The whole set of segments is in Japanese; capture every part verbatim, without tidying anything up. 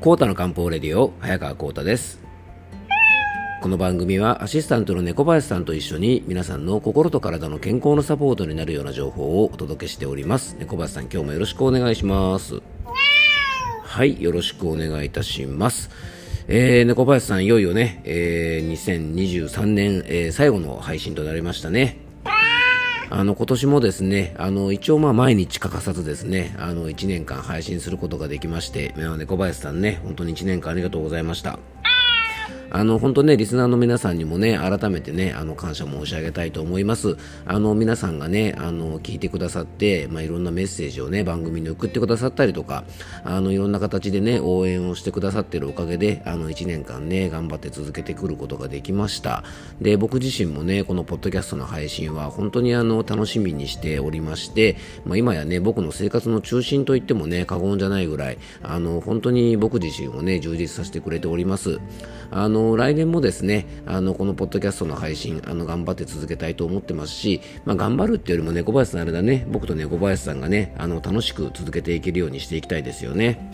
コータの漢方レディオ、早川コータです。この番組はアシスタントの猫林さんと一緒に皆さんの心と体の健康のサポートになるような情報をお届けしております。猫林さん、今日もよろしくお願いします。はい、よろしくお願いいたします。えー、猫林さん、いよいよね、えー、にせんにじゅうさんねん、えー、最後の配信となりましたね。あの今年もですね、あの一応まあ毎日欠かさずですね、あのいちねんかん配信することができまして、猫林さんね、本当にいちねんかんありがとうございました。あの本当ね、リスナーの皆さんにもね、改めてね、あの感謝申し上げたいと思います。あの皆さんがね、あの聞いてくださって、まあいろんなメッセージをね、番組に送ってくださったりとか、あのいろんな形でね、応援をしてくださっているおかげで、あのいちねんかんね、頑張って続けてくることができました。で、僕自身もね、このポッドキャストの配信は本当にあの楽しみにしておりまして、まあ今やね、僕の生活の中心と言ってもね、過言じゃないぐらい、あの本当に僕自身をね、充実させてくれております。あの来年もですね、あのこのポッドキャストの配信、あの頑張って続けたいと思ってますし、まあ、頑張るっていうよりも猫林さんあれだね、僕と猫林さんがね、あの楽しく続けていけるようにしていきたいですよね。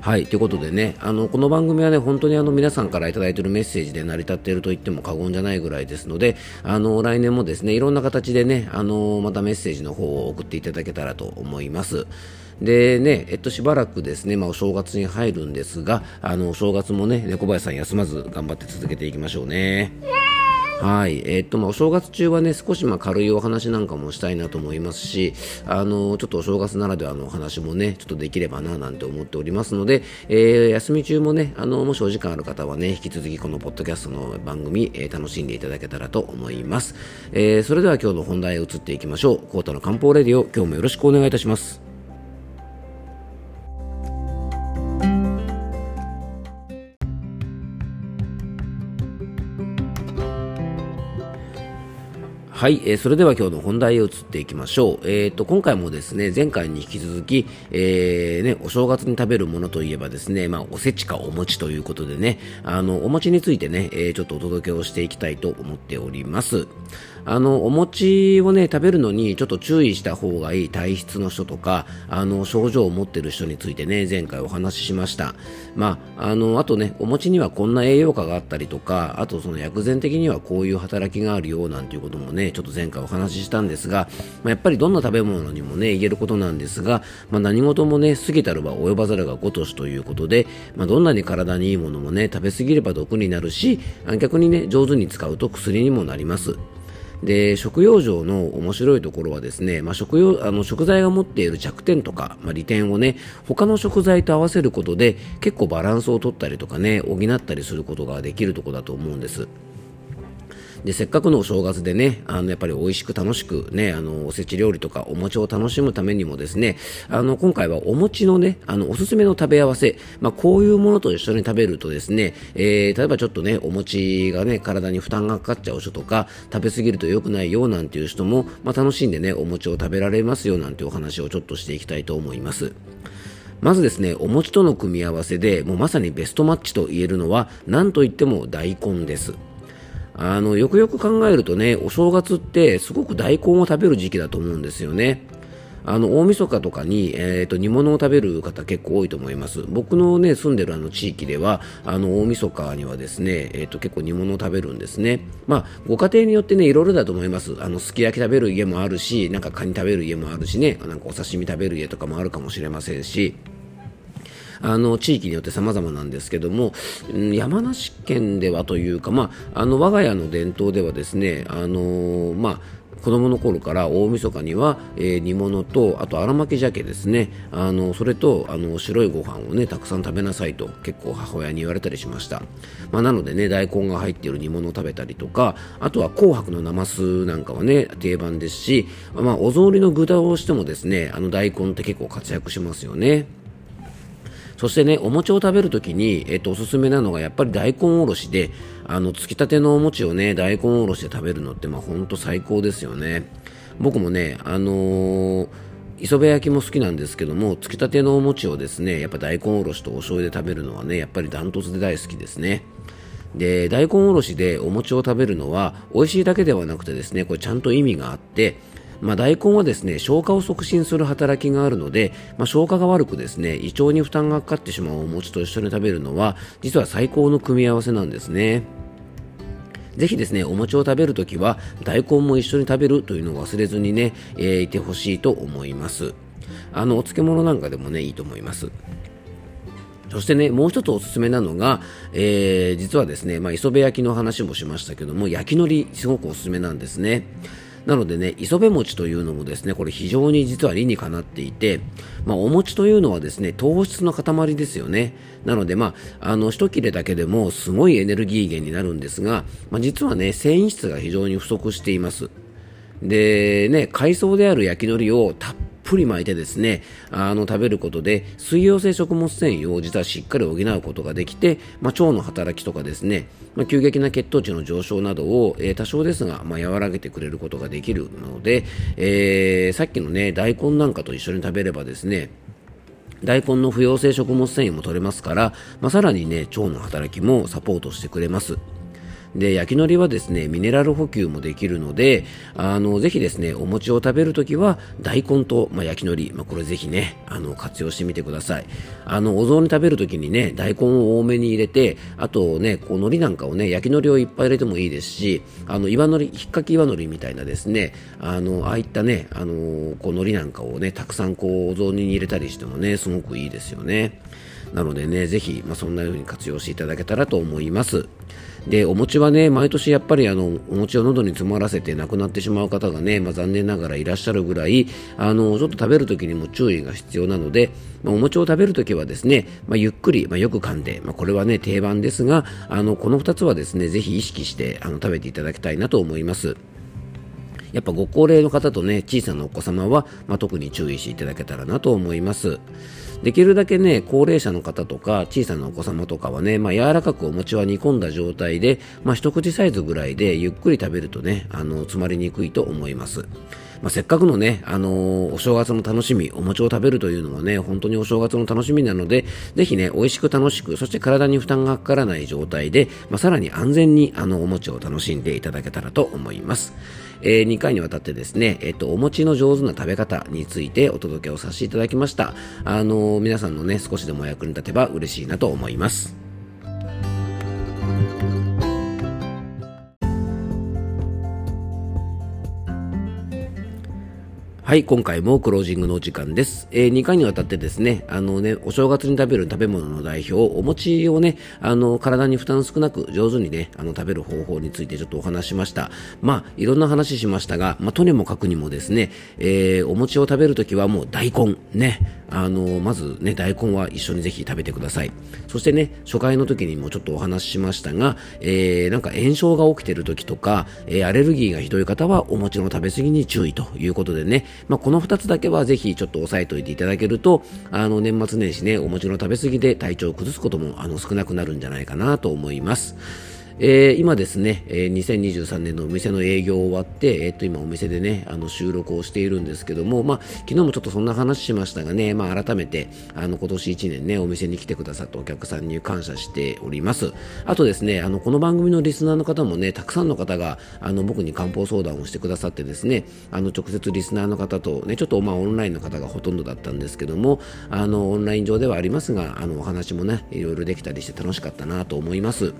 はい、ということでね、あのこの番組はね、本当にあの皆さんからいただいているメッセージで成り立っていると言っても過言じゃないぐらいですので、あの来年もですね、いろんな形でね、あのまたメッセージの方を送っていただけたらと思います。でね、えっとしばらくですね、まあお正月に入るんですが、あのお正月もね、猫林さん休まず頑張って続けていきましょうね。はい、えー、っとまあお正月中はね、少しまあ軽いお話なんかもしたいなと思いますし、あのちょっとお正月ならではのお話もね、ちょっとできればななんて思っておりますので、えー、休み中もね、あのもしお時間ある方はね、引き続きこのポッドキャストの番組、えー、楽しんでいただけたらと思います。えー、それでは今日の本題へ移っていきましょう。コータの漢方レディオ、今日もよろしくお願いいたします。はい、えー、それでは今日の本題へ移っていきましょう。えーと、今回もですね、前回に引き続き、えーね、お正月に食べるものといえばですね、まあ、おせちかお餅ということでね、あのお餅についてね、えー、ちょっとお届けをしていきたいと思っております。あのお餅をね、食べるのにちょっと注意した方がいい体質の人とか、あの症状を持っている人についてね、前回お話ししました。まあ、あのあとね、お餅にはこんな栄養価があったりとか、あとその薬膳的にはこういう働きがあるよなんていうこともね、ちょっと前回お話ししたんですが、まあ、やっぱりどんな食べ物にもね、言えることなんですが、まあ、何事もね、過ぎたるば及ばざるが如しということで、まあ、どんなに体にいいものもね、食べ過ぎれば毒になるし、逆にね、上手に使うと薬にもなります。で、食用上の面白いところはですね、まあ、食用、あの食材が持っている弱点とか、まあ、利点をね、他の食材と合わせることで結構バランスを取ったりとかね、補ったりすることができるところだと思うんです。で、せっかくのお正月でね、あのやっぱり美味しく楽しくね、あのおせち料理とかお餅を楽しむためにもですね、あの今回はお餅のね、あのおすすめの食べ合わせ、まあ、こういうものと一緒に食べるとですね、えー、例えばちょっとね、お餅がね、体に負担がかかっちゃう人とか、食べ過ぎると良くないよなんていう人も、まあ、楽しんでね、お餅を食べられますよなんてお話をちょっとしていきたいと思います。まずですね、お餅との組み合わせでもうまさにベストマッチと言えるのは、なんといっても大根です。あのよくよく考えるとね、お正月ってすごく大根を食べる時期だと思うんですよね。あの大晦日とかに、えー、と煮物を食べる方結構多いと思います。僕のね、住んでるあの地域では、あの大晦日にはですね、えー、と結構煮物を食べるんですね。まあ、ご家庭によってね、いろいろだと思います。あのすき焼き食べる家もあるし、なんかカニ食べる家もあるしね、なんかお刺身食べる家とかもあるかもしれませんし、あの地域によって様々なんですけども、山梨県ではというか、まあ、あの我が家の伝統ではですね、あのー、まあ子供の頃から大晦日には、えー、煮物と、あと荒巻き鮭ですね、あのそれとあの白いご飯をね、たくさん食べなさいと結構母親に言われたりしました。まあ、なのでね、大根が入っている煮物を食べたりとか、あとは紅白のなますなんかはね、定番ですし、まあ、お雑煮の具をしてもですね、あの大根って結構活躍しますよね。そしてね、お餅を食べるときに、えっと、おすすめなのがやっぱり大根おろしで、あの、つきたてのお餅をね、大根おろしで食べるのって、まあ、ほんと最高ですよね。僕もね、あのー、磯辺焼きも好きなんですけども、つきたてのお餅をですね、やっぱ大根おろしとお醤油で食べるのはね、やっぱりダントツで大好きですね。で、大根おろしでお餅を食べるのは、美味しいだけではなくてですね、これちゃんと意味があって、まあ、大根はですね消化を促進する働きがあるので、まあ、消化が悪くですね胃腸に負担がかかってしまうお餅と一緒に食べるのは実は最高の組み合わせなんですね。ぜひですねお餅を食べるときは大根も一緒に食べるというのを忘れずにね、えー、いてほしいと思います。あのお漬物なんかでもねいいと思います。そしてね、もう一つおすすめなのが、えー、実はですね、まあ、磯辺焼きの話もしましたけども、焼き海苔すごくおすすめなんですね。なのでね、磯辺餅というのもですね、これ非常に実は理にかなっていて、まあ、お餅というのはですね、糖質の塊ですよね。なので、まあ、あの、一切れだけでもすごいエネルギー源になるんですが、まあ、実はね、繊維質が非常に不足しています。で、ね、海藻である焼き海苔をたっぷりふりまいてですねあの食べることで水溶性食物繊維を実はしっかり補うことができて、まあ、腸の働きとかですね、まあ、急激な血糖値の上昇などを、えー、多少ですが、まあ、和らげてくれることができるので、えー、さっきのね大根なんかと一緒に食べればですね大根の不溶性食物繊維も取れますから、まあ、さらにね腸の働きもサポートしてくれます。で焼き海苔はですねミネラル補給もできるのであのぜひですねお餅を食べるときは大根と、まあ、焼き海苔、まあ、これぜひねあの活用してみてください。あのお雑煮食べるときにね大根を多めに入れてあとねこう海苔なんかをね焼き海苔をいっぱい入れてもいいですしあの岩海苔引っかき岩海苔みたいなですねあのああいったねあのこう海苔なんかをねたくさんこうお雑煮に入れたりしてもねすごくいいですよね。なのでねぜひ、まあ、そんな風に活用していただけたらと思います。でお餅はね毎年やっぱりあのお餅を喉に詰まらせて亡くなってしまう方がね、まあ、残念ながらいらっしゃるぐらいあのちょっと食べるときにも注意が必要なので、まあ、お餅を食べるときはですね、まあ、ゆっくり、まあ、よく噛んで、まあ、これはね定番ですがあのこのふたつはですねぜひ意識してあの食べていただきたいなと思います。やっぱご高齢の方とね小さなお子様は、まあ、特に注意していただけたらなと思います。できるだけね高齢者の方とか小さなお子様とかはね、まあ、柔らかくお餅は煮込んだ状態で、まあ、一口サイズぐらいでゆっくり食べるとねあの詰まりにくいと思います。まあ、せっかくのねあのお正月の楽しみお餅を食べるというのもね本当にお正月の楽しみなのでぜひね美味しく楽しくそして体に負担がかからない状態で、まあ、さらに安全にあのお餅を楽しんでいただけたらと思います。えー、にかいにわたってですね、えっと、お餅の上手な食べ方についてお届けをさせていただきました。あの皆さんのね少しでも役に立てば嬉しいなと思います。はい、今回もクロージングのお時間です。えー、にかいにわたってですね、あのね、お正月に食べる食べ物の代表、お餅をね、あの、体に負担少なく上手にね、あの、食べる方法についてちょっとお話しました。まあ、いろんな話しましたが、まあ、とにもかくにもですね、えー、お餅を食べるときはもう大根、ね、あの、まずね、大根は一緒にぜひ食べてください。そしてね、初回の時にもちょっとお話ししましたが、えー、なんか炎症が起きてる時とか、えー、アレルギーがひどい方はお餅の食べ過ぎに注意ということでね、まあ、このふたつだけはぜひちょっと押さえておいていただけるとあの年末年始ねお餅の食べ過ぎで体調を崩すこともあの少なくなるんじゃないかなと思います。えー、今ですね、えー、にせんにじゅうさんねんのお店の営業を終わって、えー、っと今お店でねあの収録をしているんですけども、まあ、昨日もちょっとそんな話しましたがね、まあ、改めてあの今年いちねんねお店に来てくださったお客さんに感謝しております。あとですねあのこの番組のリスナーの方もねたくさんの方があの僕に漢方相談をしてくださってですねあの直接リスナーの方とねちょっとまあオンラインの方がほとんどだったんですけどもあのオンライン上ではありますがあのお話もねいろいろできたりして楽しかったなと思います。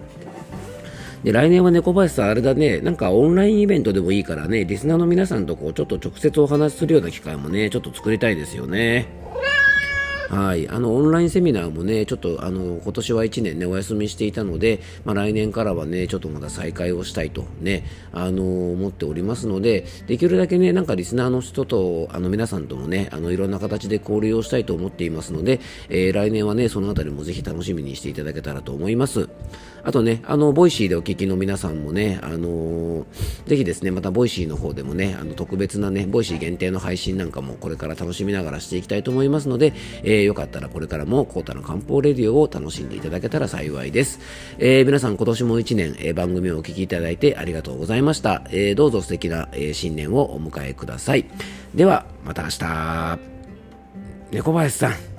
で来年はね小林さんあれだねなんかオンラインイベントでもいいからねリスナーの皆さんとこうちょっと直接お話しするような機会もねちょっと作りたいですよね。はい、あのオンラインセミナーもねちょっとあの今年はいちねんねお休みしていたので、まあ、来年からはねちょっとまだ再開をしたいとねあの思っておりますのでできるだけねなんかリスナーの人とあの皆さんともねあのいろんな形で交流をしたいと思っていますので、えー、来年はねそのあたりもぜひ楽しみにしていただけたらと思います。あとねあのボイシーでお聞きの皆さんもねあのぜひですねまたボイシーの方でもねあの特別なねボイシー限定の配信なんかもこれから楽しみながらしていきたいと思いますので、えーよかったらこれからもコータの漢方レディオを楽しんでいただけたら幸いです。えー、皆さん今年もいちねん、えー、番組をお聞きいただいてありがとうございました。えー、どうぞ素敵な、えー、新年をお迎えください。ではまた明日。猫林さん。